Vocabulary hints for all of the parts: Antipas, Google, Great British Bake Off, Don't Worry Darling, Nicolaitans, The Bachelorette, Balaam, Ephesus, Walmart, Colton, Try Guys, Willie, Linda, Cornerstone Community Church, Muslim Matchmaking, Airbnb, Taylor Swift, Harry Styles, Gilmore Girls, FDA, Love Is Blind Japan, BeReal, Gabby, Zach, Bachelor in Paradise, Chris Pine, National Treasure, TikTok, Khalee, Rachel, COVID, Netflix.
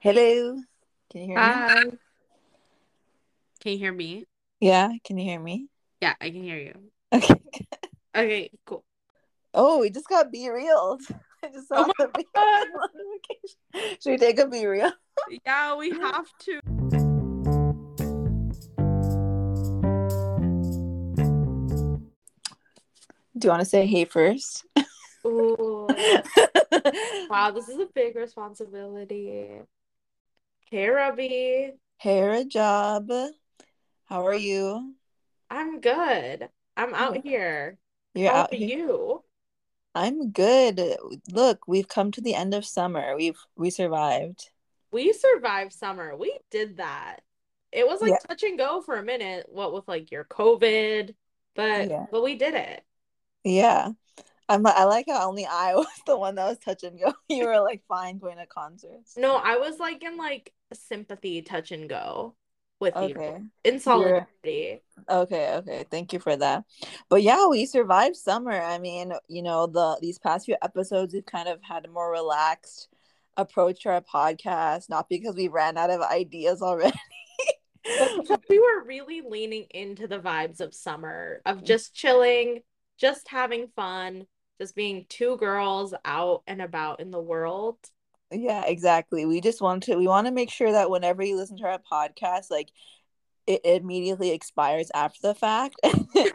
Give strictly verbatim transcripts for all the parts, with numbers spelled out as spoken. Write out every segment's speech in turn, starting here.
Hello. Can you hear Hi. me? Can you hear me? Yeah. Can you hear me? Yeah, I can hear you. Okay. Okay, cool. Oh, we just got BeReal. I just saw oh the BeReal notification. Should we take a BeReal? Yeah, we have to. Do you want to say hey first? Ooh. Wow, this is a big responsibility. Hey, Robbie. Hey, Rajab. How are you? I'm good. I'm out here. You're How out are here? you? I'm good. Look, we've come to the end of summer. We've we survived. We survived summer. We did that. It was like yeah. touch and go for a minute, what with like your COVID, but yeah. but we did it. Yeah. I'm I like how only I was the one that was touch and go. You were like fine going to concerts. No, I was like in like sympathy touch and go with okay. you in solidarity. You're... Okay, okay. Thank you for that. But yeah, we survived summer. I mean, you know, the these past few episodes we've kind of had a more relaxed approach to our podcast, not because we ran out of ideas already. But we were really leaning into the vibes of summer, of just chilling, just having fun, just being two girls out and about in the world. Yeah, exactly. We just want to, we want to make sure that whenever you listen to our podcast, like it, it immediately expires after the fact.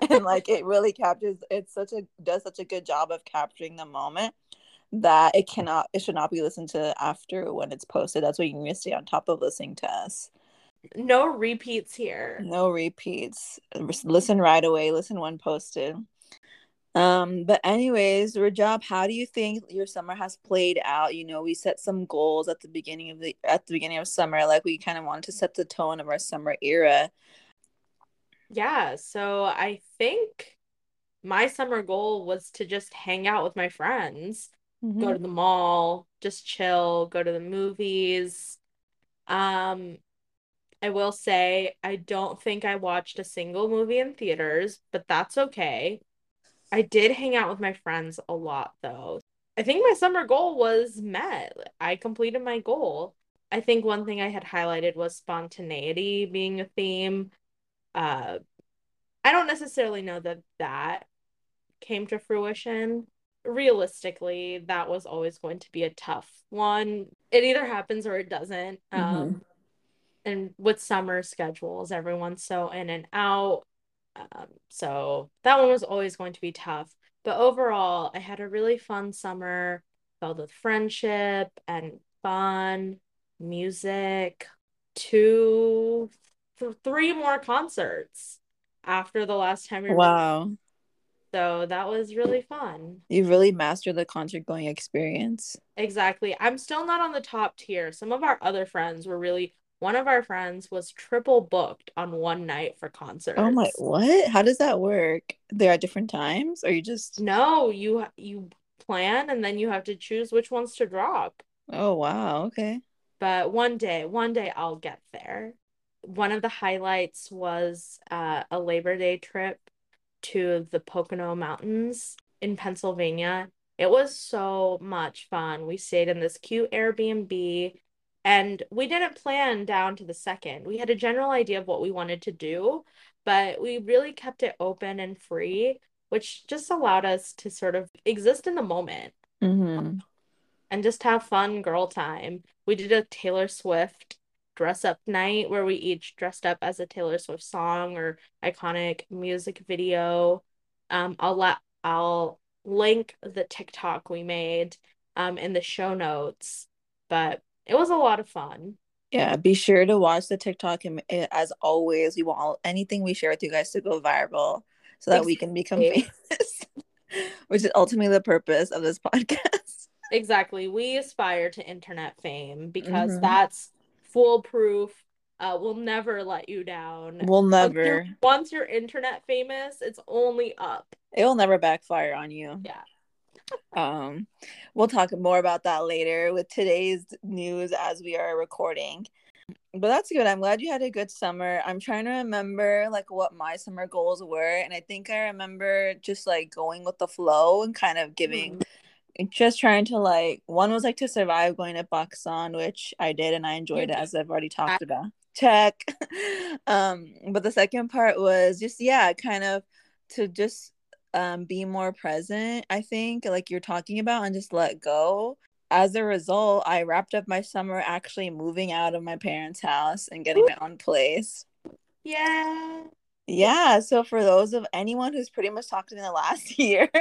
And like it really captures, it's such a, does such a good job of capturing the moment that it cannot, it should not be listened to after when it's posted. That's why you need to stay on top of listening to us. No repeats here. No repeats. Listen right away. Listen when posted. Um, but anyways, Rajab, how do you think your summer has played out? You know, we set some goals at the beginning of the at the beginning of summer, like we kind of wanted to set the tone of our summer era. Yeah, so I think my summer goal was to just hang out with my friends, mm-hmm. go to the mall, just chill, go to the movies. Um, I will say I don't think I watched a single movie in theaters, but that's okay. I did hang out with my friends a lot, though. I think my summer goal was met. I completed my goal. I think one thing I had highlighted was spontaneity being a theme. Uh, I don't necessarily know that that came to fruition. Realistically, that was always going to be a tough one. It either happens or it doesn't. Mm-hmm. Um, and with summer schedules, everyone's so in and out. Um, so that one was always going to be tough, but overall I had a really fun summer filled with friendship and fun, music, two, th- three more concerts after the last time we were wow there. So that was really fun. You really mastered the concert going experience. Exactly. I'm still not on the top tier. Some of our other friends were really One of our friends was triple booked on one night for concerts. Oh my, what? How does that work? They're at different times? Or you just... No, you you plan and then you have to choose which ones to drop. Oh, wow. Okay. But one day, one day I'll get there. One of the highlights was uh, a Labor Day trip to the Pocono Mountains in Pennsylvania. It was so much fun. We stayed in this cute Airbnb. And we didn't plan down to the second. We had a general idea of what we wanted to do, but we really kept it open and free, which just allowed us to sort of exist in the moment mm-hmm. and just have fun girl time. We did a Taylor Swift dress up night where we each dressed up as a Taylor Swift song or iconic music video. Um, I'll la- I'll link the TikTok we made um, in the show notes, but it was a lot of fun. Yeah, be sure to watch the TikTok. And as always, we want all, anything we share with you guys to go viral so that exactly. we can become famous, which is ultimately the purpose of this podcast. Exactly. We aspire to internet fame because mm-hmm. that's foolproof. Uh, we'll never let you down. We'll never. Once you're, once you're internet famous, it's only up. It will never backfire on you. Yeah. Um, we'll talk more about that later with today's news as we are recording. But that's good. I'm glad you had a good summer. I'm trying to remember like what my summer goals were, and I think I remember just like going with the flow and kind of giving mm-hmm. just trying to, like, one was, like, to survive going to Pakistan, which I did, and I enjoyed it, as I've already talked about. Check. um, but the second part was just, yeah, kind of to just um, be more present, I think, like you're talking about, and just let go. As a result, I wrapped up my summer actually moving out of my parents' house and getting my own place. Yeah. Yeah, so for those of anyone who's pretty much talked to me in the last year,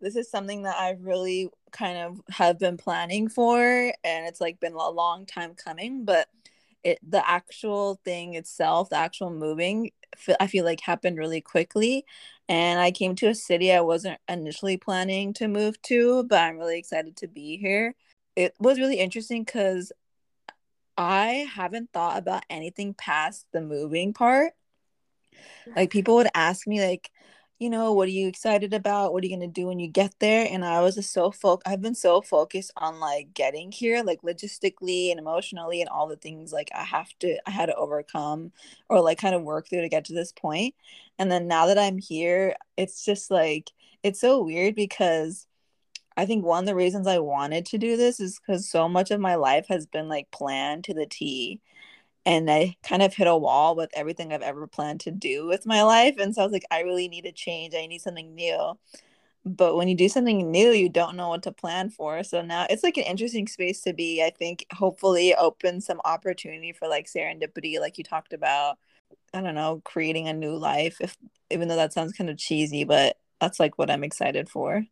this is something that I really kind of have been planning for, and it's like been a long time coming, but it the actual thing itself, the actual moving, I feel like happened really quickly, and I came to a city I wasn't initially planning to move to, but I'm really excited to be here. It was really interesting because I haven't thought about anything past the moving part. Like, people would ask me, like, you know, what are you excited about? What are you going to do when you get there? And I was just so fo- I've been so focused on, like, getting here, like, logistically and emotionally and all the things, like, I have to, I had to overcome or, like, kind of work through to get to this point. And then now that I'm here, it's just, like, it's so weird because I think one of the reasons I wanted to do this is because so much of my life has been, like, planned to the T. And I kind of hit a wall with everything I've ever planned to do with my life. And so I was like, I really need a change. I need something new. But when you do something new, you don't know what to plan for. So now it's like an interesting space to be. I think hopefully opens some opportunity for, like, serendipity, like you talked about. I don't know, creating a new life, if even though that sounds kind of cheesy, but that's, like, what I'm excited for.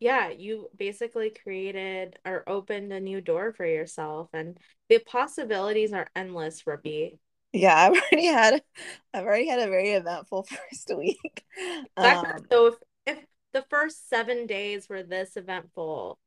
Yeah, you basically created or opened a new door for yourself, and the possibilities are endless, Ruby. Yeah, I've already had, I've already had a very eventful first week. Um, so if, if the first seven days were this eventful,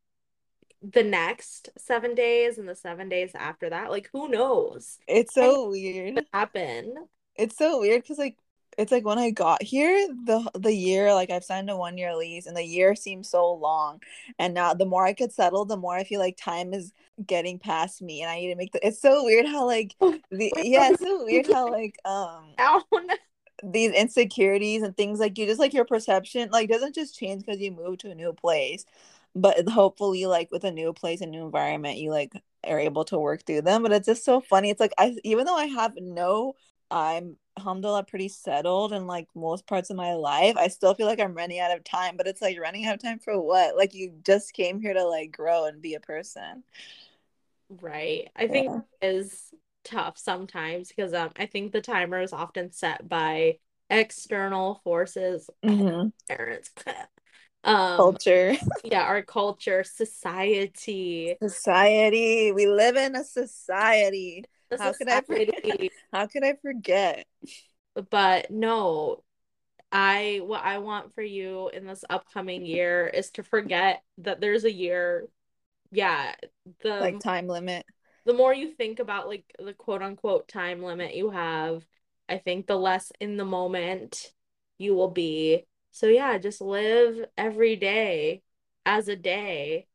the next seven days and the seven days after that, like, who knows? It's so weird. What happened? It's so weird because, like, it's like when I got here, the the year, like, I've signed a one-year lease, and the year seems so long. And now the more I could settle, the more I feel like time is getting past me, and I need to make the. It's so weird how, like, the yeah, it's so weird how, like, um, these insecurities and things, like, you just, like, your perception, like, doesn't just change because you move to a new place, but hopefully, like, with a new place and new environment, you, like, are able to work through them. But it's just so funny. It's like I, even though I have no, I'm. alhamdulillah pretty settled in, like, most parts of my life, I still feel like I'm running out of time. But it's like, running out of time for what? Like, you just came here to, like, grow and be a person, right? I yeah. think it is tough sometimes because um I think the timer is often set by external forces, mm-hmm. parents, um culture yeah our culture, society society we live in a society. How could, I forget? How could I forget? But no, I what I want for you in this upcoming year is to forget that there's a year. Yeah, the like time limit. The more you think about, like, the quote unquote time limit you have, I think the less in the moment you will be. So yeah, just live every day as a day,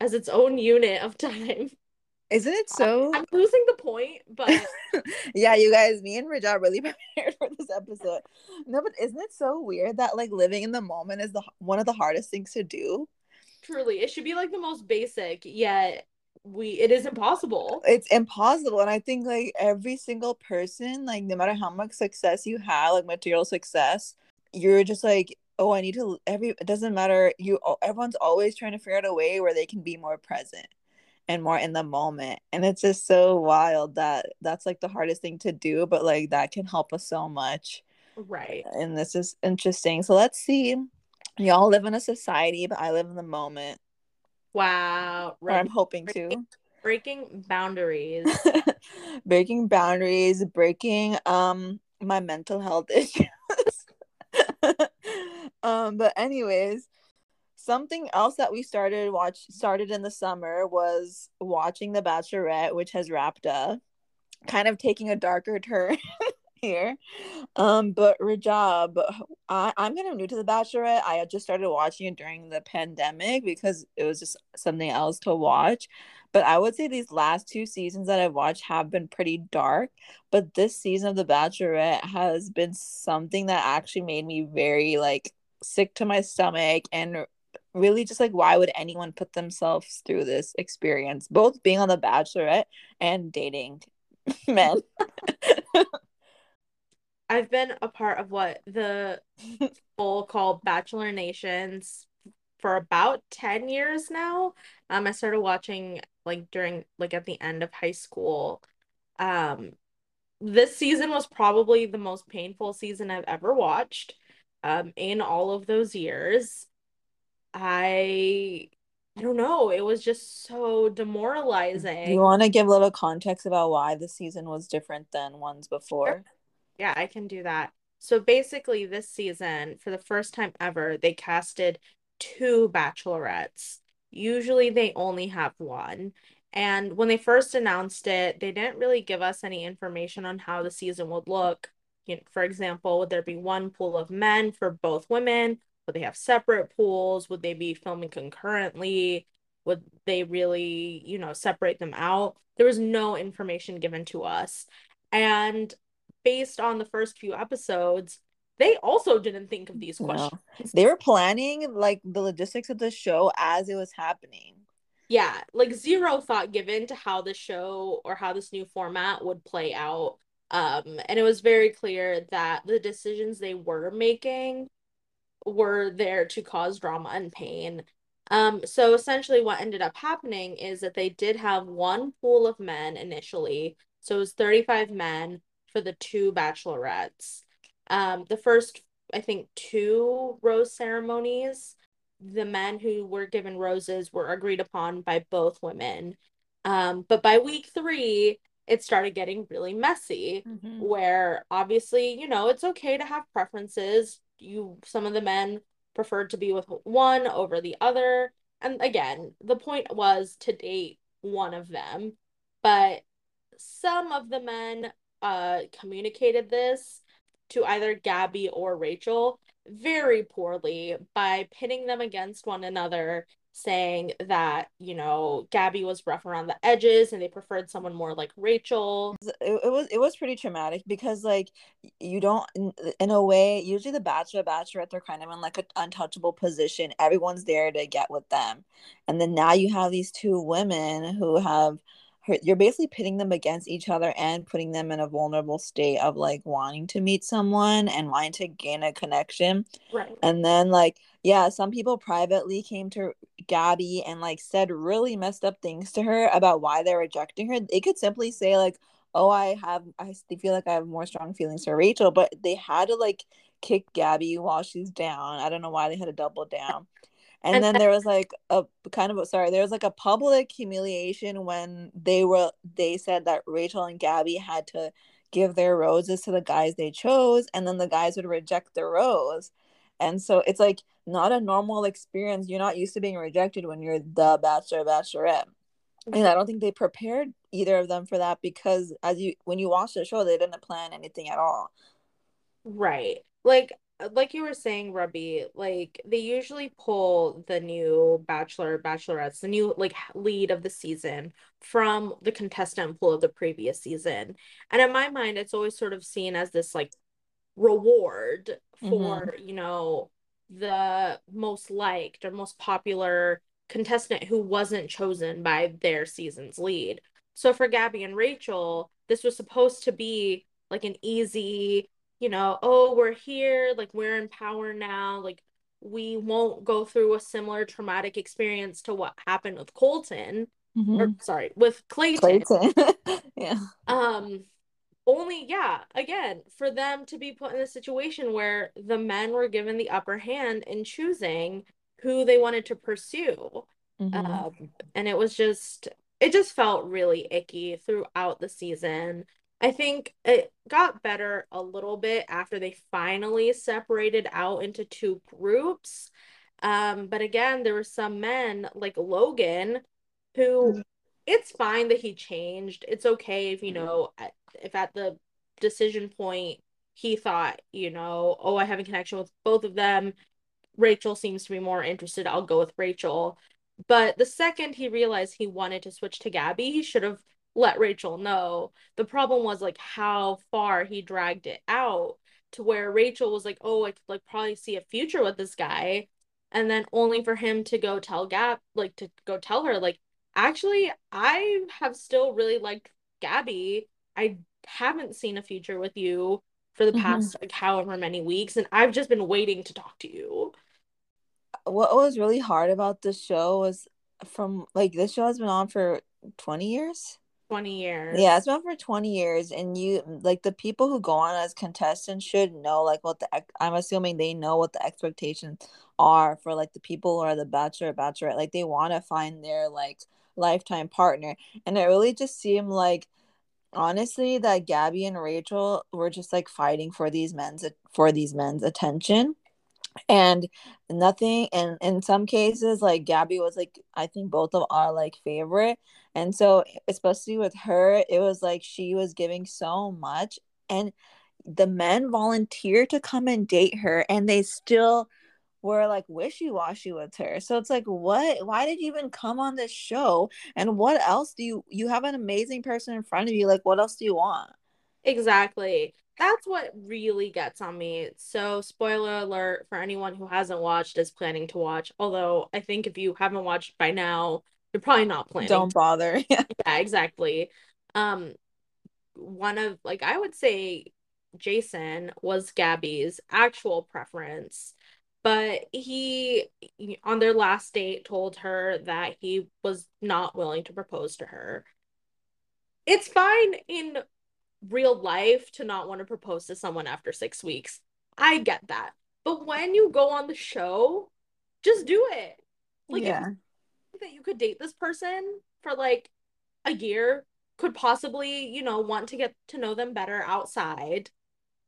as its own unit of time. Isn't it so? I'm losing the point, but yeah, you guys, me and Rajat really prepared for this episode. No, but isn't it so weird that, like, living in the moment is the one of the hardest things to do? Truly, it should be, like, the most basic, yet we it is impossible. It's impossible, and I think, like, every single person, like, no matter how much success you have, like, material success, you're just like, oh, I need to. Every it doesn't matter. You everyone's always trying to figure out a way where they can be more present and more in the moment, and it's just so wild that that's, like, the hardest thing to do, but, like, that can help us so much, right? And this is interesting. So let's see, y'all live in a society, but I live in the moment. Wow. Right. Or I'm hoping breaking, to breaking boundaries breaking boundaries breaking um my mental health issues. um but anyways, something else that we started watch started in the summer was watching The Bachelorette, which has wrapped up, kind of taking a darker turn here. Um, but Rajab, I, I'm kind of new to The Bachelorette. I just started watching it during the pandemic because it was just something else to watch. But I would say these last two seasons that I've watched have been pretty dark. But this season of The Bachelorette has been something that actually made me very, like, sick to my stomach and really just like, why would anyone put themselves through this experience, both being on The Bachelorette and dating men? I've been a part of what the bull called Bachelor Nations for about ten years now. Um, I started watching like during like at the end of high school. Um, this season was probably the most painful season I've ever watched. Um, in all of those years, I I don't know. It was just so demoralizing. You want to give a little context about why this season was different than ones before? Yeah, I can do that. So basically, this season, for the first time ever, they casted two bachelorettes. Usually, they only have one. And when they first announced it, they didn't really give us any information on how the season would look. You know, for example, would there be one pool of men for both women? Would they have separate pools? Would they be filming concurrently? Would they really, you know, separate them out? There was no information given to us. And based on the first few episodes, they also didn't think of these questions. No. They were planning, like, the logistics of the show as it was happening. Yeah, like, zero thought given to how the show or how this new format would play out. Um, and it was very clear that the decisions they were making were there to cause drama and pain. Um, so essentially what ended up happening is that they did have one pool of men initially. So it was thirty-five men for the two bachelorettes. Um, the first, I think, two rose ceremonies, the men who were given roses were agreed upon by both women. Um, but by week three, it started getting really messy, mm-hmm. where obviously, you know, it's okay to have preferences. You, some of the men preferred to be with one over the other. And again, the point was to date one of them. But some of the men uh, communicated this to either Gabby or Rachel very poorly by pitting them against one another, saying that, you know, Gabby was rough around the edges and they preferred someone more like Rachel. It, it was it was pretty traumatic because, like, you don't, in, in a way, usually the bachelor, bachelorette, they're kind of in, like, an untouchable position. Everyone's there to get with them. And then now you have these two women who have, you're basically pitting them against each other and putting them in a vulnerable state of, like, wanting to meet someone and wanting to gain a connection. Right. And then, like, yeah, some people privately came to Gabby and, like, said really messed up things to her about why they're rejecting her. They could simply say, like, oh, I have, I feel like I have more strong feelings for Rachel, but they had to, like, kick Gabby while she's down. I don't know why they had to double down. And then there was, like, a kind of, sorry, there was, like, a public humiliation when they were, they said that Rachel and Gabby had to give their roses to the guys they chose, and then the guys would reject the rose. And so it's, like, not a normal experience. You're not used to being rejected when you're the bachelor, bachelorette. And I don't think they prepared either of them for that because as you, when you watch the show, they didn't plan anything at all. Right. Like, like you were saying, Ruby, like, they usually pull the new bachelor, bachelorettes, the new, like, lead of the season from the contestant pool of the previous season. And in my mind, it's always sort of seen as this, like, reward for, mm-hmm. you know, the most liked or most popular contestant who wasn't chosen by their season's lead. So for Gabby and Rachel, this was supposed to be, like, an easy, you know, oh, we're here, like, we're in power now, like, we won't go through a similar traumatic experience to what happened with Colton, mm-hmm. or sorry, with Clayton. Clayton. yeah. Um, only, yeah, again, for them to be put in a situation where the men were given the upper hand in choosing who they wanted to pursue. Mm-hmm. Um, and it was just, it just felt really icky throughout the season. I think it got better a little bit after they finally separated out into two groups. Um, but again, there were some men like Logan who it's fine that he changed. It's okay if, you know, at, if at the decision point he thought, you know, oh, I have a connection with both of them. Rachel seems to be more interested. I'll go with Rachel. But the second he realized he wanted to switch to Gabby, he should have let Rachel know. The problem was, like, how far he dragged it out to where Rachel was like, oh, I could, like, probably see a future with this guy, and then only for him to go tell Gab, like, to go tell her, like, actually, I have still really liked Gabby. I haven't seen a future with you for the past, mm-hmm. like, however many weeks, and I've just been waiting to talk to you. What was really hard about this show was from, like, this show has been on for twenty years? twenty years. Yeah, it's been on for twenty years, and you, like, the people who go on as contestants should know, like, what the, I'm assuming they know what the expectations are for, like, the people who are the Bachelor or Bachelorette. Like, they want to find their, like, lifetime partner, and it really just seemed like, honestly, that Gabby and Rachel were just, like, fighting for these men's, for these men's attention. And nothing, and in some cases, like, Gabby was, like, I think both of our, like, favorite. And so, especially with her, it was, like, she was giving so much. And the men volunteered to come and date her, and they still were, like, wishy-washy with her. So it's, like, what? Why did you even come on this show? And what else do you, you have an amazing person in front of you. Like, what else do you want? Exactly. That's what really gets on me. So, spoiler alert for anyone who hasn't watched, is planning to watch. Although, I think if you haven't watched by now, you're probably not planning. Don't bother. Yeah, yeah, exactly. Um, one of, like, I would say Jason was Gabby's actual preference. But he, on their last date, told her that he was not willing to propose to her. It's fine in real life to not want to propose to someone after six weeks. I get that. But when you go on the show, just do it. Like, yeah. If you think that you could date this person for, like, a year, could possibly, you know, want to get to know them better outside,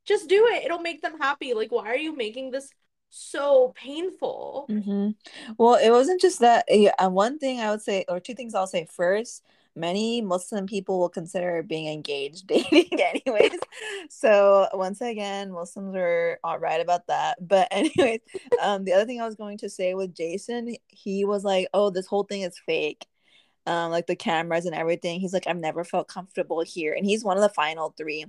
just do it. It'll make them happy. Like, why are you making this so painful? Mm-hmm. Well, it wasn't just that. Uh, one thing I would say, or two things I'll say first, many Muslim people will consider being engaged dating anyways. So once again, Muslims are all right about that. But anyways, um, the other thing I was going to say with Jason, he was like, oh, this whole thing is fake. Um, like the cameras and everything. He's like, I've never felt comfortable here. And he's one of the final three.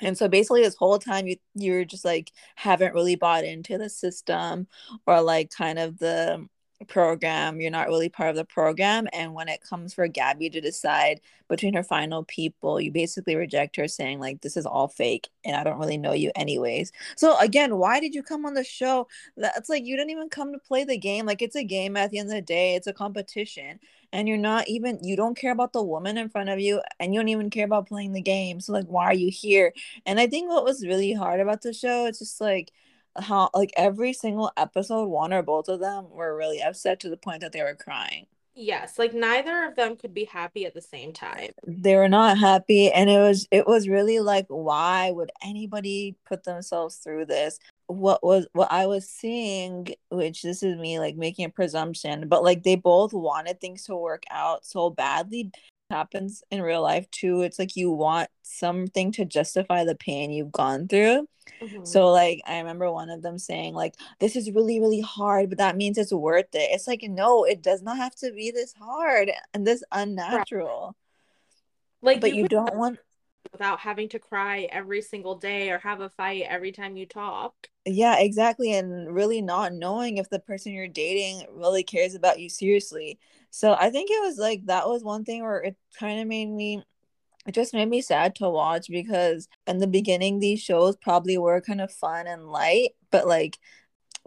And so basically this whole time you, you're just like, haven't really bought into the system or like kind of the program. You're not really part of the program. And when it comes for Gabby to decide between her final people, you basically reject her, saying like, this is all fake and I don't really know you anyways. So again, why did you come on the show? That's like, you didn't even come to play the game. Like, it's a game at the end of the day. It's a competition, and you're not even, you don't care about the woman in front of you, and you don't even care about playing the game. So like, why are you here? And I think what was really hard about the show, it's just like, how like every single episode, one or both of them were really upset to the point that they were crying. Yes, like neither of them could be happy at the same time. They were not happy, and it was it was really like, why would anybody put themselves through this? What was what I was seeing, which this is me like making a presumption, but like they both wanted things to work out so badly. Happens in real life too. It's like you want something to justify the pain you've gone through. Mm-hmm. So like I remember one of them saying like, this is really really hard, but that means it's worth it. It's like, no, it does not have to be this hard and this unnatural. Like, but you, you don't want without having to cry every single day or have a fight every time you talk. Yeah, exactly. And really not knowing if the person you're dating really cares about you seriously. So I think it was like, that was one thing where it kind of made me, it just made me sad to watch, because in the beginning, these shows probably were kind of fun and light, but like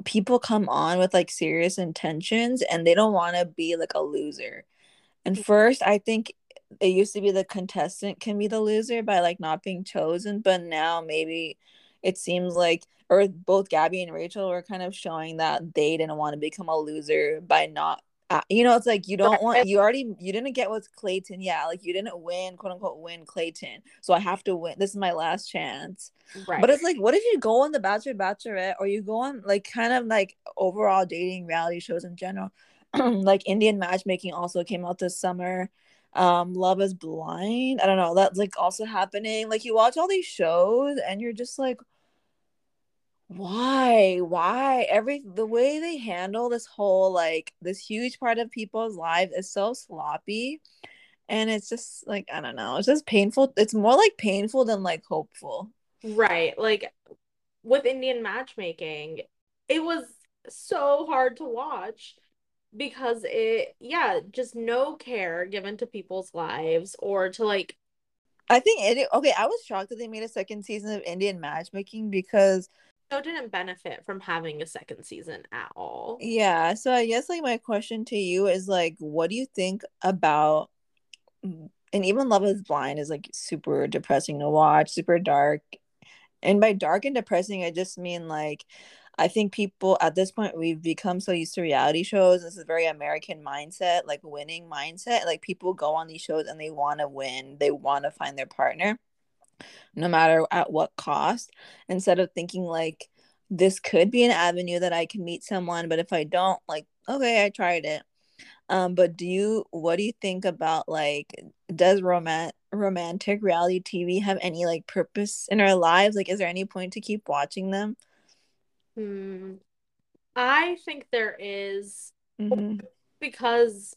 people come on with like serious intentions and they don't want to be like a loser. And first, I think it used to be the contestant can be the loser by like not being chosen, but now maybe it seems like, or both Gabby and Rachel were kind of showing that they didn't want to become a loser by not, uh, you know, it's like you don't want, you already, you didn't get with Clayton. Yeah, like you didn't win, quote unquote, win Clayton. So I have to win. This is my last chance. Right. But it's like, what if you go on The Bachelor, Bachelorette, or you go on like kind of like overall dating reality shows in general, like Indian Matchmaking also came out this summer. um Love Is Blind, I don't know, that's like also happening. Like you watch all these shows and you're just like, why why every the way they handle this whole like this huge part of people's lives is so sloppy, and it's just like, I don't know, it's just painful. It's more like painful than like hopeful. Right, like with Indian Matchmaking, it was so hard to watch because it, yeah, just no care given to people's lives or to, like, I think it, okay, I was shocked that they made a second season of Indian Matchmaking because it didn't benefit from having a second season at all. Yeah, so I guess, like, my question to you is, like, what do you think about, and even Love Is Blind is, like, super depressing to watch, super dark. And by dark and depressing, I just mean, like, I think people at this point, we've become so used to reality shows. This is a very American mindset, like winning mindset. Like, people go on these shows and they want to win. They want to find their partner, no matter at what cost. Instead of thinking, like, this could be an avenue that I can meet someone, but if I don't, like, okay, I tried it. Um, but do you, what do you think about, like, does romance, romantic reality T V have any, like, purpose in our lives? Like, is there any point to keep watching them? Hmm. I think there is, mm-hmm. because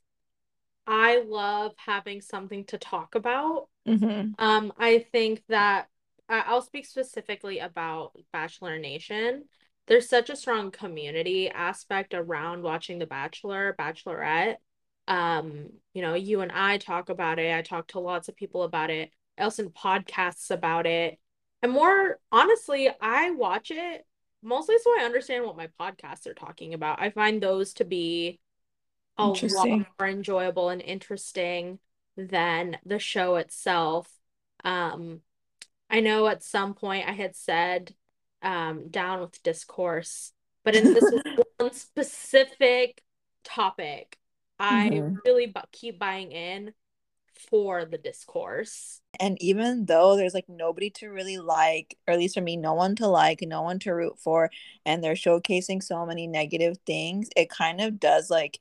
I love having something to talk about. Mm-hmm. Um, I think that I- I'll speak specifically about Bachelor Nation. There's such a strong community aspect around watching The Bachelor, Bachelorette. Um, you know, you and I talk about it. I talk to lots of people about it. I also podcasts about it. And more honestly, I watch it mostly so I understand what my podcasts are talking about. I find those to be a lot more enjoyable and interesting than the show itself. Um, I know at some point I had said um, down with discourse, but in this one specific topic, I mm-hmm. really bu- keep buying in for the discourse. And even though there's, like, nobody to really like, or at least for me, no one to like, no one to root for, and they're showcasing so many negative things, it kind of does, like,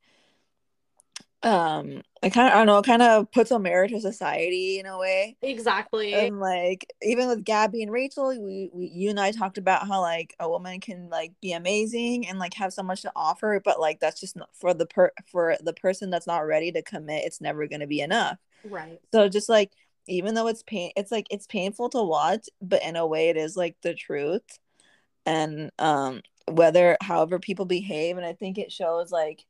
um I kind of I don't know it kind of puts a mirror to society in a way. Exactly. And, like, even with Gabby and Rachel, we, we you and I talked about how, like, a woman can, like, be amazing and, like, have so much to offer, but, like, that's just not for the per for the person that's not ready to commit. It's never going to be enough, right? So just, like, even though it's pain it's like it's painful to watch, but in a way it is, like, the truth. And um whether however people behave, and I think it shows, like,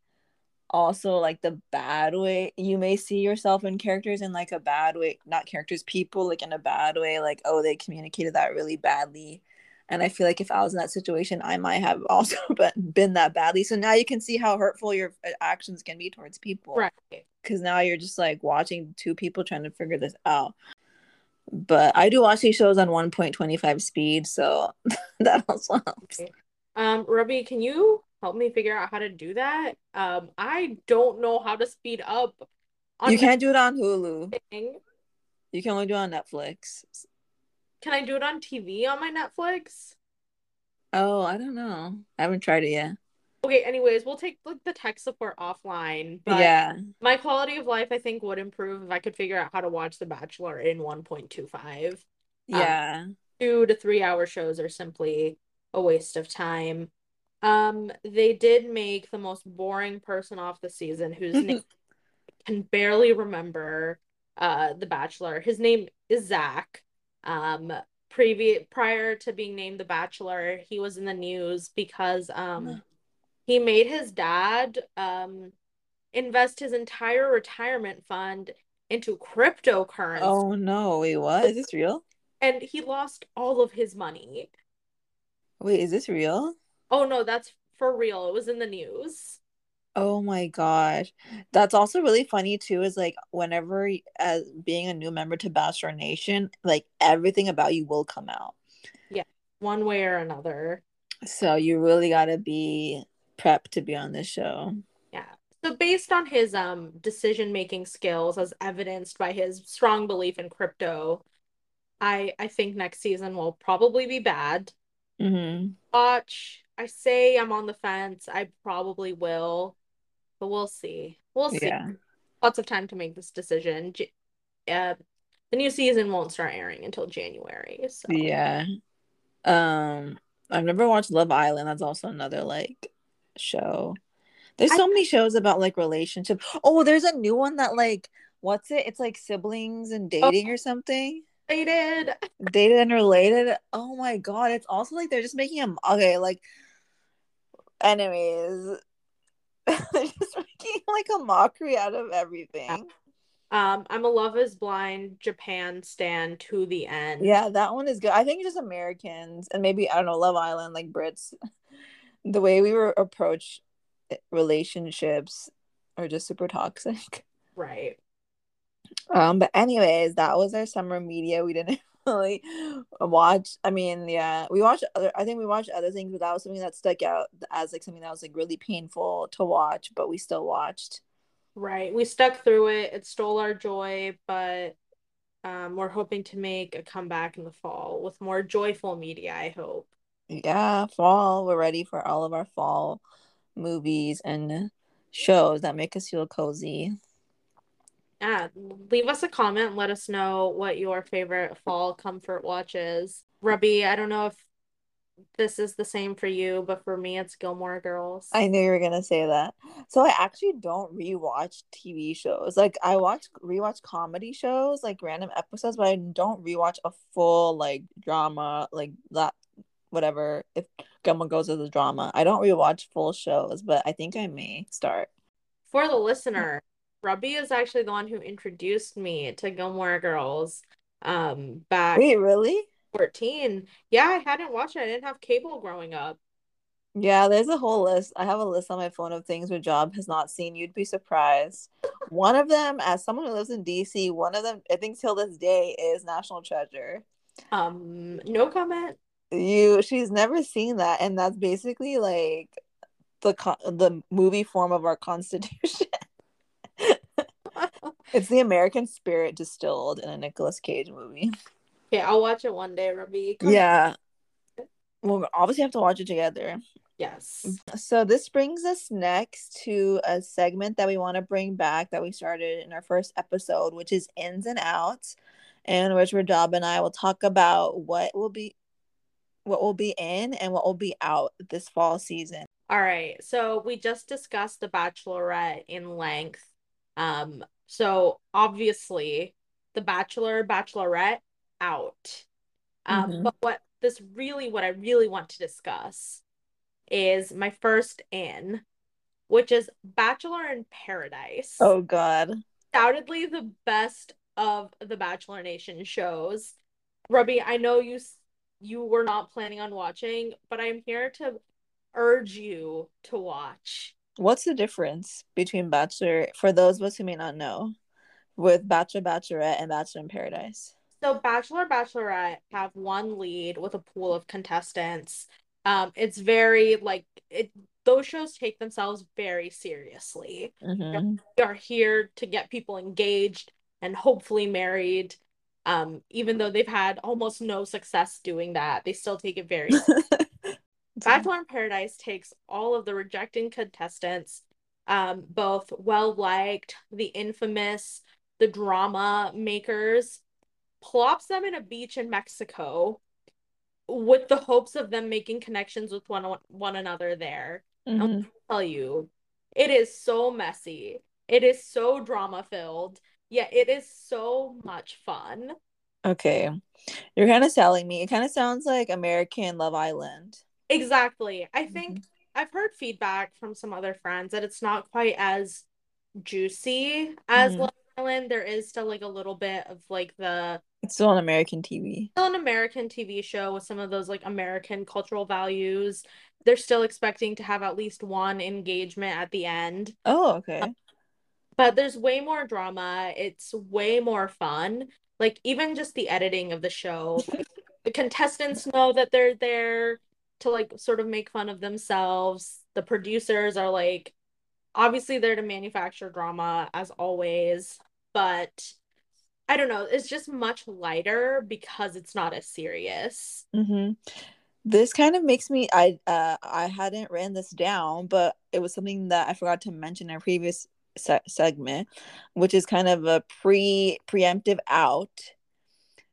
also, like, the bad way you may see yourself in characters in, like, a bad way, not characters, people, like, in a bad way, like, oh, they communicated that really badly, and I feel like if I was in that situation, I might have also but been that badly. So now you can see how hurtful your actions can be towards people, right? Because now you're just, like, watching two people trying to figure this out. But I do watch these shows on one point two five speed, so that also helps. um Ruby, can you help me figure out how to do that? Um, I don't know how to speed up. You can't do it on Hulu. Thing. You can only do it on Netflix. Can I do it on T V on my Netflix? Oh, I don't know. I haven't tried it yet. Okay, anyways, we'll take, like, the tech support offline. But yeah. My quality of life, I think, would improve if I could figure out how to watch The Bachelor in one point two five. Yeah. Um, two to three hour shows are simply a waste of time. Um, they did make the most boring person off the season, whose name I can barely remember. Uh, The Bachelor. His name is Zach. Um, previous prior to being named The Bachelor, he was in the news because um, he made his dad um invest his entire retirement fund into cryptocurrency. Oh no! Wait, what? Is this real? And he lost all of his money. Wait, is this real? Oh, no, that's for real. It was in the news. Oh, my gosh. That's also really funny, too, is, like, whenever, as being a new member to Bachelor Nation, like, everything about you will come out. Yeah, one way or another. So you really got to be prepped to be on this show. Yeah. So based on his um decision-making skills, as evidenced by his strong belief in crypto, I, I think next season will probably be bad. Mm-hmm. Watch. I say I'm on the fence. I probably will, but we'll see. We'll see. Yeah. Lots of time to make this decision. Uh, the new season won't start airing until January. So. Yeah. Um, I've never watched Love Island. That's also another, like, show. There's so I- many shows about, like, relationships. Oh, there's a new one that, like, what's it? It's, like, siblings and dating oh. or something. Dated. Dated and related. Oh my god! It's also, like, they're just making them okay. Like, Anyways, they're just making like a mockery out of everything. Um, I'm a Love Is Blind Japan stan to the end. Yeah, that one is good. I think just Americans and maybe, I don't know, Love Island, like Brits, the way we were approached relationships are just super toxic. Right. Um, but anyways, that was our summer media. We didn't really watch. I mean, yeah, we watched other. I think we watched other things, but that was something that stuck out as like something that was like really painful to watch, but we still watched. Right, we stuck through it. It stole our joy, but um, we're hoping to make a comeback in the fall with more joyful media, I hope. Yeah, fall. We're ready for all of our fall movies and shows that make us feel cozy. Yeah, leave us a comment and let us know what your favorite fall comfort watch is. Ruby, I don't know if this is the same for you, but for me it's Gilmore Girls. I knew you were gonna say that. So I actually don't rewatch T V shows. Like I watch rewatch comedy shows, like random episodes, but I don't rewatch a full like drama, like that whatever. If Gilmore Girls is a drama, I don't rewatch full shows, but I think I may start. For the listener, Ruby is actually the one who introduced me to Gilmore Girls. Um, back. Wait, really? fourteen. Yeah, I hadn't watched it. I didn't have cable growing up. Yeah, there's a whole list. I have a list on my phone of things my job has not seen. You'd be surprised. One of them, as someone who lives in D C, one of them, I think till this day, is National Treasure. Um, no comment. You, she's never seen that, and that's basically like the con- the movie form of our Constitution. It's the American spirit distilled in a Nicolas Cage movie. Okay, I'll watch it one day, Ruby. Come yeah. On. We'll obviously have to watch it together. Yes. So this brings us next to a segment that we want to bring back that we started in our first episode, which is Ins and Outs, in which Rajab and I will talk about what will be what will be in and what will be out this fall season. All right. So we just discussed The Bachelorette in length. Um, so obviously The Bachelor, Bachelorette, out. Um, mm-hmm. But what this really, what I really want to discuss is my first in, which is Bachelor in Paradise. Oh, God. Undoubtedly the best of the Bachelor Nation shows. Ruby, I know you you were not planning on watching, but I'm here to urge you to watch. What's the difference between Bachelor, for those of us who may not know, with Bachelor, Bachelorette, and Bachelor in Paradise? So Bachelor, Bachelorette have one lead with a pool of contestants. Um, it's very, like, it. Those shows take themselves very seriously. Mm-hmm. They are here to get people engaged and hopefully married. Um, even though they've had almost no success doing that, they still take it very seriously. Bachelor in Paradise takes all of the rejecting contestants, um, both well-liked, the infamous, the drama makers, plops them in a beach in Mexico with the hopes of them making connections with one, one another there. Mm-hmm. And I'll tell you, it is so messy. It is so drama-filled. Yeah, it is so much fun. Okay. You're kind of selling me. It kind of sounds like American Love Island. Exactly. I think mm-hmm. I've heard feedback from some other friends that it's not quite as juicy as mm-hmm. Love Island. There is still like a little bit of like the... It's still an American T V. Still an American T V show with some of those like American cultural values. They're still expecting to have at least one engagement at the end. Oh, okay. Um, but there's way more drama. It's way more fun. Like even just the editing of the show. The contestants know that they're there to like sort of make fun of themselves. The producers are like obviously there to manufacture drama as always, but I don't know. It's just much lighter because it's not as serious. Mm-hmm. This kind of makes me, I uh, I hadn't written this down, but it was something that I forgot to mention in our previous se- segment, which is kind of a pre preemptive out.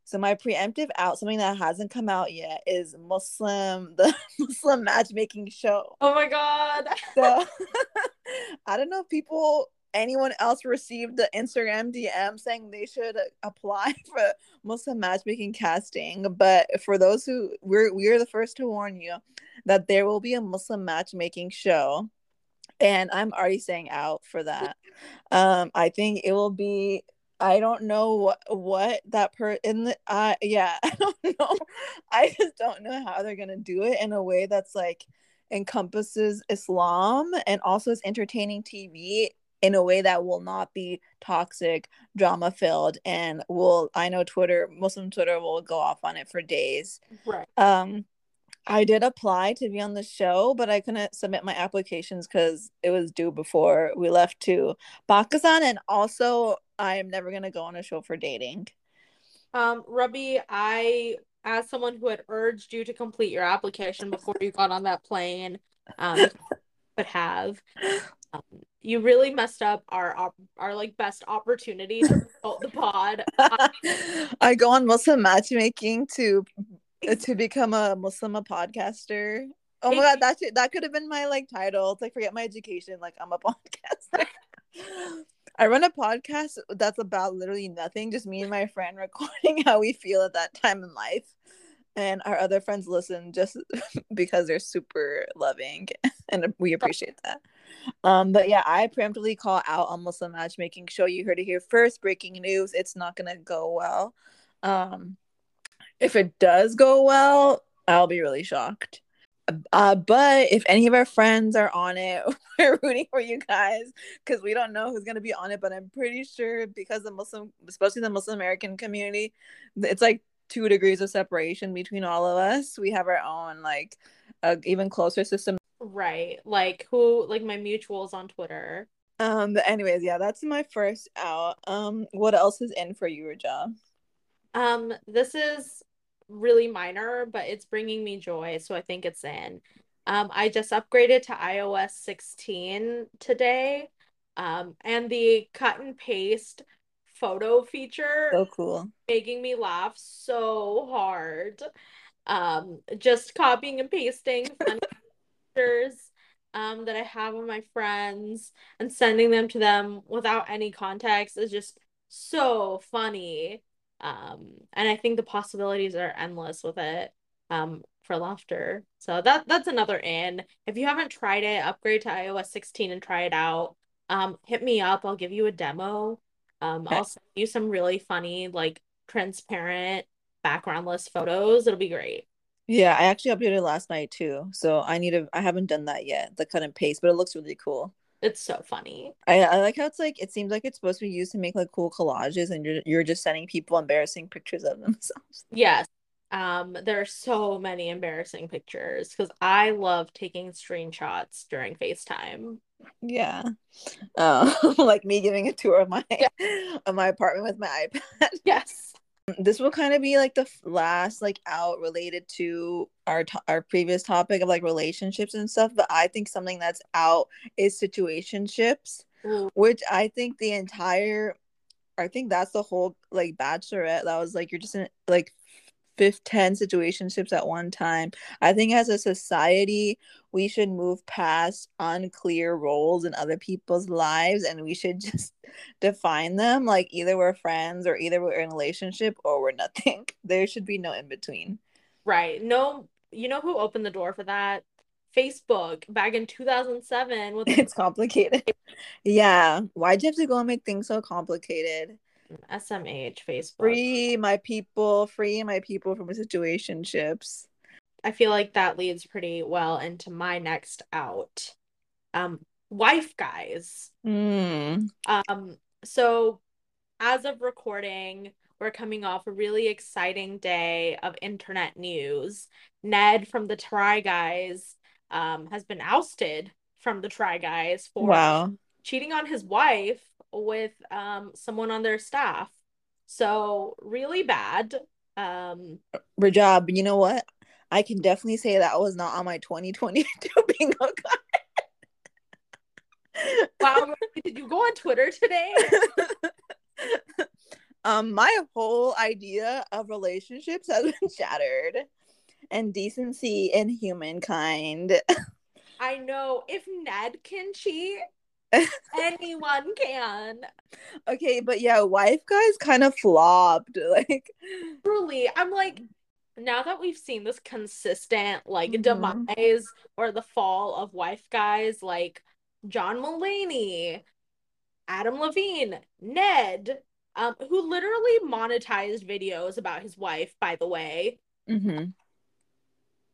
So my preemptive out, something that hasn't come out yet, is Muslim, the Muslim Matchmaking show. Oh my God. So I don't know if people anyone else received the Instagram D M saying they should apply for Muslim matchmaking casting. But for those who, we're, we are the first to warn you that there will be a Muslim matchmaking show. And I'm already saying out for that. Um, I think it will be, I don't know what, what that person, uh, yeah, I don't know. I just don't know how they're going to do it in a way that's like encompasses Islam and also is entertaining T V in a way that will not be toxic, drama filled, and will, I know Twitter, Muslim Twitter will go off on it for days. Right. Um, I did apply to be on the show, but I couldn't submit my applications because it was due before we left to Pakistan. And also, I am never going to go on a show for dating. Um, Ruby, I, as someone who had urged you to complete your application before you got on that plane, um, but have, um, you really messed up our, our, our like best opportunity to promote the pod. I-, I go on Muslim Matchmaking to... to become a Muslim a podcaster. Oh my god, that should, that could have been my like title. It's like forget my education, like I'm a podcaster. I run a podcast that's about literally nothing, just me and my friend recording how we feel at that time in life, and our other friends listen just because they're super loving and we appreciate that. Um, but yeah, I preemptively call out on Muslim matchmaking show. You heard it here first, breaking news. It's not gonna go well. Um, if it does go well, I'll be really shocked. Uh, but if any of our friends are on it, we're rooting for you guys because we don't know who's going to be on it. But I'm pretty sure because the Muslim, especially the Muslim American community, it's like two degrees of separation between all of us. We have our own like uh, even closer system. Right. Like who, like my mutuals on Twitter. Um. But anyways, yeah, that's my first out. Um. What else is in for you, Raja? Um. This is really minor, but it's bringing me joy, so I think it's in. Um, I just upgraded to i O S sixteen today, um, and the cut and paste photo feature, so cool, making me laugh so hard. Um, just copying and pasting funny pictures um that I have of my friends and sending them to them without any context is just so funny. Um, and I think the possibilities are endless with it, um, for laughter. So that that's another in. If you haven't tried it, upgrade to i O S sixteen and try it out. Um, hit me up. I'll give you a demo. Um, okay. I'll send you some really funny, like transparent backgroundless photos. It'll be great. Yeah, I actually updated last night too. So I need to. I haven't done that yet. The cut and paste, but it looks really cool. It's so funny. I, I like how it's like, it seems like it's supposed to be used to make like cool collages and you're you're just sending people embarrassing pictures of themselves. Yes. Um, there are so many embarrassing pictures because I love taking screenshots during FaceTime. Yeah. Oh, like me giving a tour of my, yeah. of my apartment with my iPad. Yes. This will kind of be like the last like out related to our to- our previous topic of like relationships and stuff, but I think something that's out is situationships, mm. which I think the entire I think that's the whole like Bachelorette that was like you're just in like fifteen situationships at one time. I think as a society we should move past unclear roles in other people's lives and we should just define them like either we're friends or either we're in a relationship or we're nothing. There should be no in between. Right. No, you know who opened the door for that? Facebook back in two thousand seven with it's complicated. Yeah. Why'd you have to go and make things so complicated? S M H Facebook. Free my people, free my people from situationships. I feel like that leads pretty well into my next out. Um, Wife Guys. Mm. Um, so as of recording, we're coming off a really exciting day of internet news. Ned from the Try Guys um, has been ousted from the Try Guys for wow. cheating on his wife with um someone on their staff. So really bad. Um Rajab, you know what? I can definitely say that was not on my twenty twenty-two bingo card. Wow, did you go on Twitter today? um my whole idea of relationships has been shattered and decency in humankind. I know if Ned can cheat, Anyone can. Okay, but yeah, Wife Guys kind of flopped. Like, really, I'm like, now that we've seen this consistent, like, mm-hmm. demise or the fall of Wife Guys, like John Mulaney, Adam Levine, Ned, um, who literally monetized videos about his wife, by the way. Mm-hmm.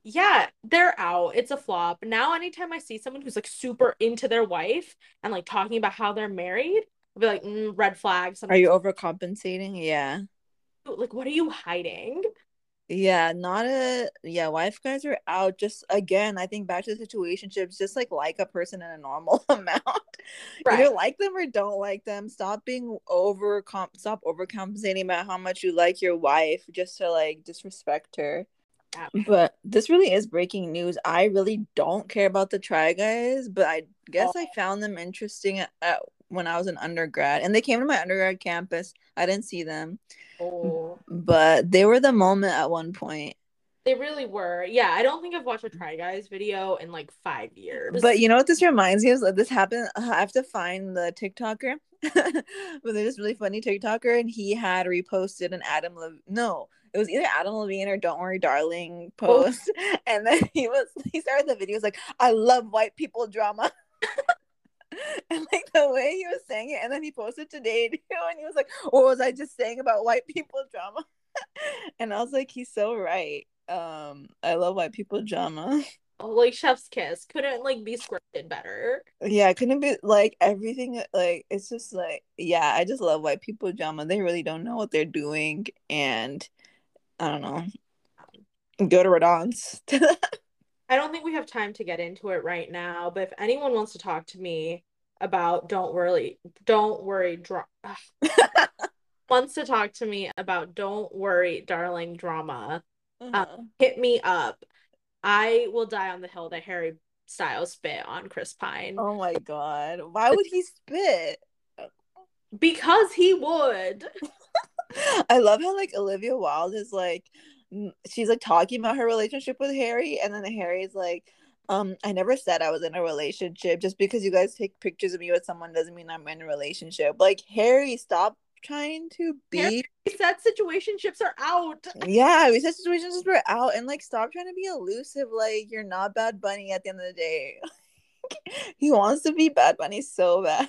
Yeah, they're out. It's a flop. Now, anytime I see someone who's, like, super into their wife and, like, talking about how they're married, I'll be like, mm, red flag. Something. Are you overcompensating? Yeah. Like, what are you hiding? Yeah, not a... Yeah, Wife Guys are out. Just, again, I think back to the situationships, just, like, like a person in a normal amount. Right. Either like them or don't like them. Stop being over... Stop overcompensating about how much you like your wife just to, like, disrespect her. But this really is breaking news. I really don't care about the Try Guys, but I guess oh. I found them interesting at, at, when I was an undergrad. And they came to my undergrad campus. I didn't see them. Oh. But they were the moment at one point. They really were. Yeah, I don't think I've watched a Try Guys video in like five years. But you know what this reminds me of? This happened. I have to find the TikToker. But they're just really funny TikToker. And he had reposted an Adam Levine. No. It was either Adam Levine or Don't Worry Darling post. Oh. And then he was he started the video, he was like, I love white people drama. And like the way he was saying it, and then he posted today too, and he was like, what was I just saying about white people drama? And I was like, he's so right. Um, I love white people drama. Oh, like Chef's Kiss. Couldn't like be scripted better. Yeah, couldn't be like everything, like it's just like, yeah, I just love white people drama. They really don't know what they're doing, and I don't know. Go to Radon's. I don't think we have time to get into it right now, but if anyone wants to talk to me about Don't Worry, Don't Worry, dra- wants to talk to me about Don't Worry, Darling drama, uh-huh. um, hit me up. I will die on the hill that Harry Styles spit on Chris Pine. Oh my God. Why would he spit? Because he would. I love how like Olivia Wilde is like, she's like talking about her relationship with Harry, and then Harry's like, um I never said I was in a relationship. Just because you guys take pictures of me with someone doesn't mean I'm in a relationship. Like, Harry, stop trying to be Harry, we said situationships are out. Yeah, we said situationships are out. And like, stop trying to be elusive. Like, you're not Bad Bunny at the end of the day. He wants to be Bad Bunny so bad.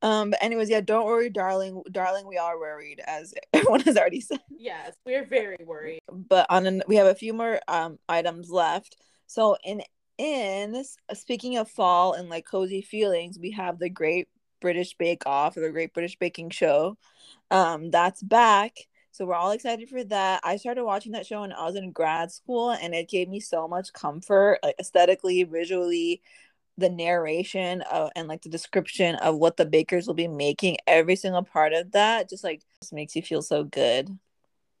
Um, but anyways, yeah, don't worry, darling. Darling, we are worried, as everyone has already said. Yes, we are very worried. But on an, we have a few more um items left. So in in speaking of fall and like cozy feelings, we have the Great British Bake Off, or the Great British Baking Show. Um, that's back. So we're all excited for that. I started watching that show when I was in grad school, and it gave me so much comfort, like aesthetically, visually. The narration of, and like the description of what the bakers will be making, every single part of that just like just makes you feel so good.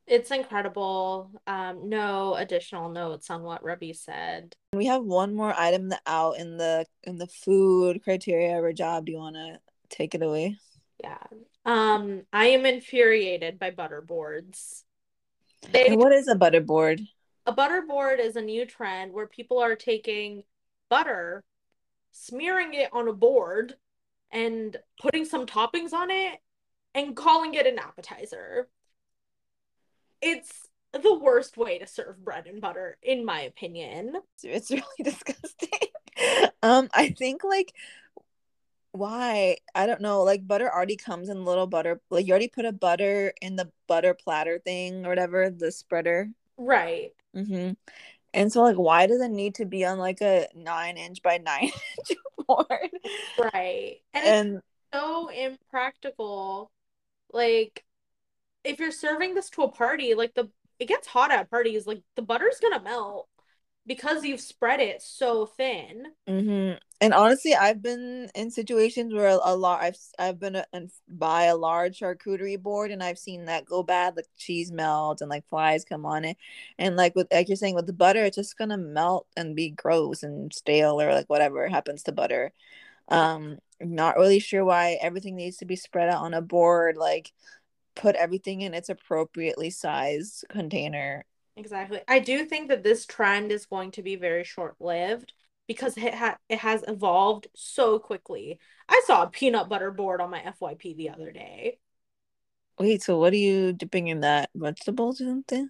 It's incredible. Um, no additional notes on what Ruby said. We have one more item out in the in the food criteria. Rajab, do you want to take it away? Yeah. Um, I am infuriated by butterboards. They, and what is a butterboard? A butterboard is a new trend where people are taking butter, smearing it on a board and putting some toppings on it and calling it an appetizer. It's the worst way to serve bread and butter, in my opinion. It's really disgusting. um I think like, why? I don't know, like butter already comes in little butter, like you already put a butter in the butter platter thing or whatever, the spreader, right? Mm-hmm. And so, like, why does it need to be on, like, a nine-inch by nine-inch board? Right. And, and it's so impractical. Like, if you're serving this to a party, like, the it gets hot at parties. Like, the butter's gonna melt because you've spread it so thin. Mm-hmm. And honestly, I've been in situations where a, a lot, I've, I've been a, a, by a large charcuterie board, and I've seen that go bad, like cheese melts and like flies come on it. And like with, like you're saying with the butter, it's just going to melt and be gross and stale, or like whatever happens to butter. Um, not really sure why everything needs to be spread out on a board. Like, put everything in its appropriately sized container. Exactly. I do think that this trend is going to be very short-lived. because it, ha- it has evolved so quickly. I saw a peanut butter board on my F Y P the other day. Wait, so what are you dipping in that? Vegetables or something?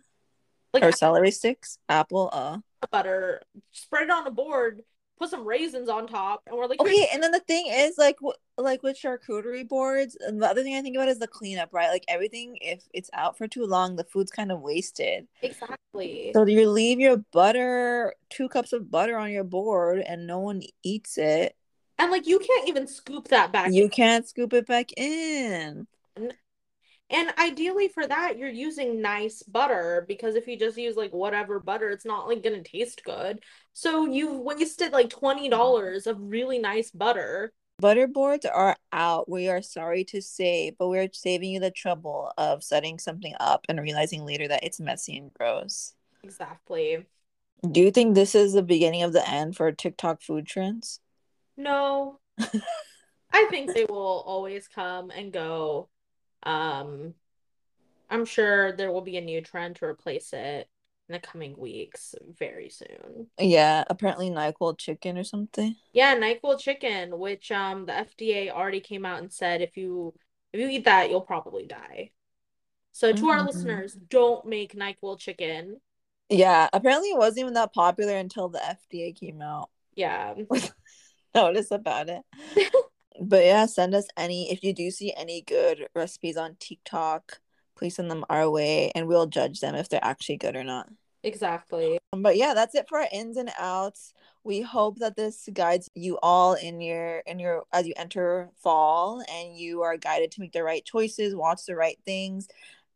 Like, or celery sticks? Apple, uh. Butter, spread it on a board, put some raisins on top, and we're like... Okay, hey. And then the thing is, like, w- like with charcuterie boards, and the other thing I think about is the cleanup, right? Like, everything, if it's out for too long, the food's kind of wasted. Exactly. So you leave your butter, two cups of butter on your board, and no one eats it. And, like, you can't even scoop that back you in. You can't scoop it back in. And- And ideally for that, you're using nice butter, because if you just use, like, whatever butter, it's not, like, going to taste good. So you've wasted, like, twenty dollars of really nice butter. Butter boards are out. We are sorry to say, but we're saving you the trouble of setting something up and realizing later that it's messy and gross. Exactly. Do you think this is the beginning of the end for TikTok food trends? No. I think they will always come and go. Um, I'm sure there will be a new trend to replace it in the coming weeks very soon. Yeah, apparently NyQuil chicken or something. Yeah, NyQuil chicken, which um the F D A already came out and said if you if you eat that, you'll probably die. So to mm-hmm. our listeners, don't make NyQuil chicken. Yeah, apparently it wasn't even that popular until the F D A came out. Yeah. Notice about it. But yeah, send us any, if you do see any good recipes on TikTok, please send them our way and we'll judge them if they're actually good or not. Exactly. But yeah, that's it for our ins and outs. We hope that this guides you all in your, in your, as you enter fall, and you are guided to make the right choices, watch the right things,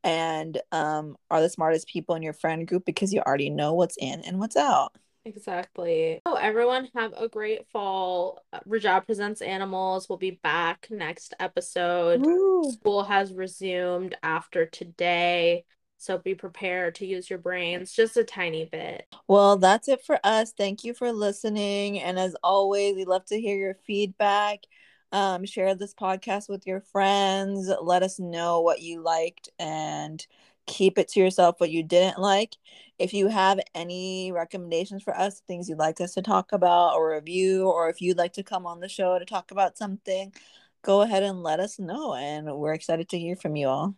and um, are the smartest people in your friend group, because you already know what's in and what's out. Exactly. Oh, everyone have a great fall. Rajab Presents Animals will be back next episode. Woo. School has resumed after today, so be prepared to use your brains just a tiny bit. Well, that's it for us. Thank you for listening, and as always, we love to hear your feedback. Um, share this podcast with your friends. Let us know what you liked, and keep it to yourself what you didn't like. If you have any recommendations for us, things you'd like us to talk about or review, or if you'd like to come on the show to talk about something, go ahead and let us know, and we're excited to hear from you all.